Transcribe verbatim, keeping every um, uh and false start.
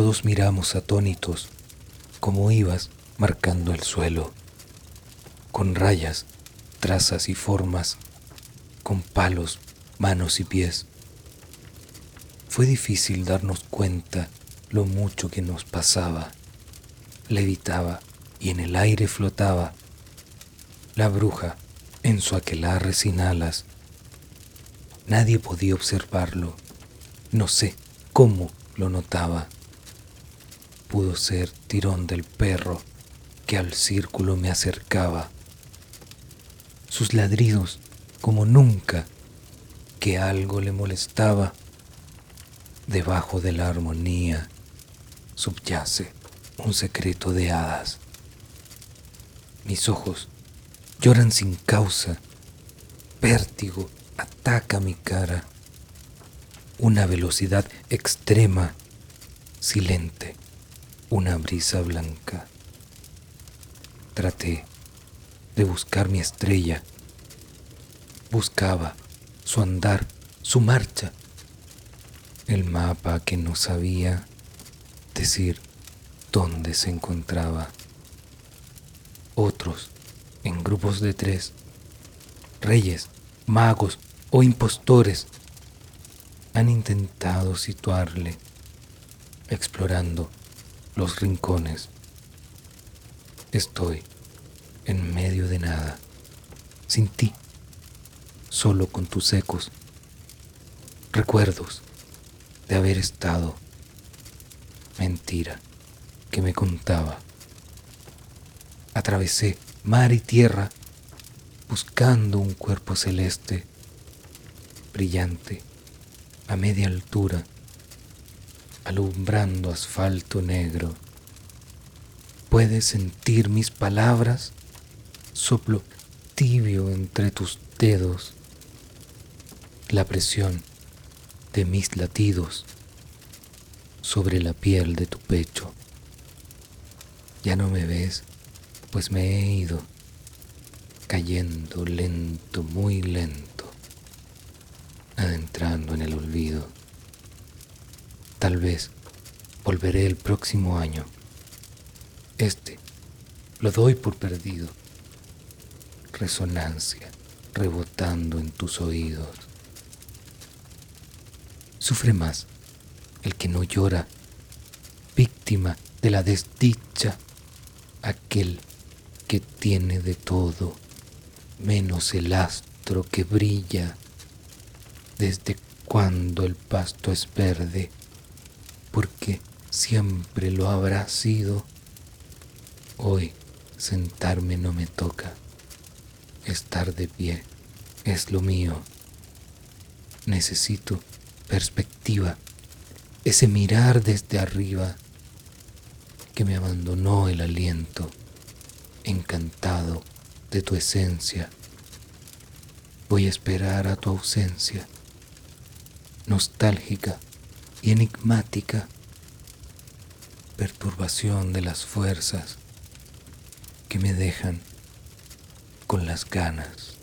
Todos miramos atónitos cómo ibas marcando el suelo, con rayas, trazas y formas, con palos, manos y pies. Fue difícil darnos cuenta lo mucho que nos pasaba. Levitaba y en el aire flotaba. La bruja en su aquelarre sin alas. Nadie podía observarlo. No sé cómo lo notaba. Pudo ser tirón del perro que al círculo me acercaba. Sus ladridos como nunca, que algo le molestaba. Debajo de la armonía subyace un secreto de hadas. Mis ojos lloran sin causa. Vértigo ataca mi cara. Una velocidad extrema, silente. Una brisa blanca. Traté de buscar mi estrella. Buscaba su andar, su marcha. El mapa que no sabía decir dónde se encontraba. Otros, en grupos de tres, reyes, magos o impostores, han intentado situarle, explorando los rincones. Estoy en medio de nada, sin ti, solo con tus ecos, recuerdos de haber estado, mentira que me contaba. Atravesé mar y tierra buscando un cuerpo celeste, brillante a media altura, alumbrando asfalto negro. ¿Puedes sentir mis palabras? Soplo tibio entre tus dedos, la presión de mis latidos sobre la piel de tu pecho. Ya no me ves, pues me he ido, cayendo lento, muy lento, adentrando en el olvido. Tal vez volveré el próximo año. Este lo doy por perdido. Resonancia rebotando en tus oídos. Sufre más el que no llora, víctima de la desdicha, aquel que tiene de todo, menos el astro que brilla. Desde cuando el pasto es verde, porque siempre lo habrá sido. Hoy sentarme no me toca, estar de pie es lo mío. Necesito perspectiva, ese mirar desde arriba que me abandonó el aliento, encantado de tu esencia. Voy a esperar a tu ausencia, nostálgica y enigmática, perturbación de las fuerzas que me dejan con las ganas.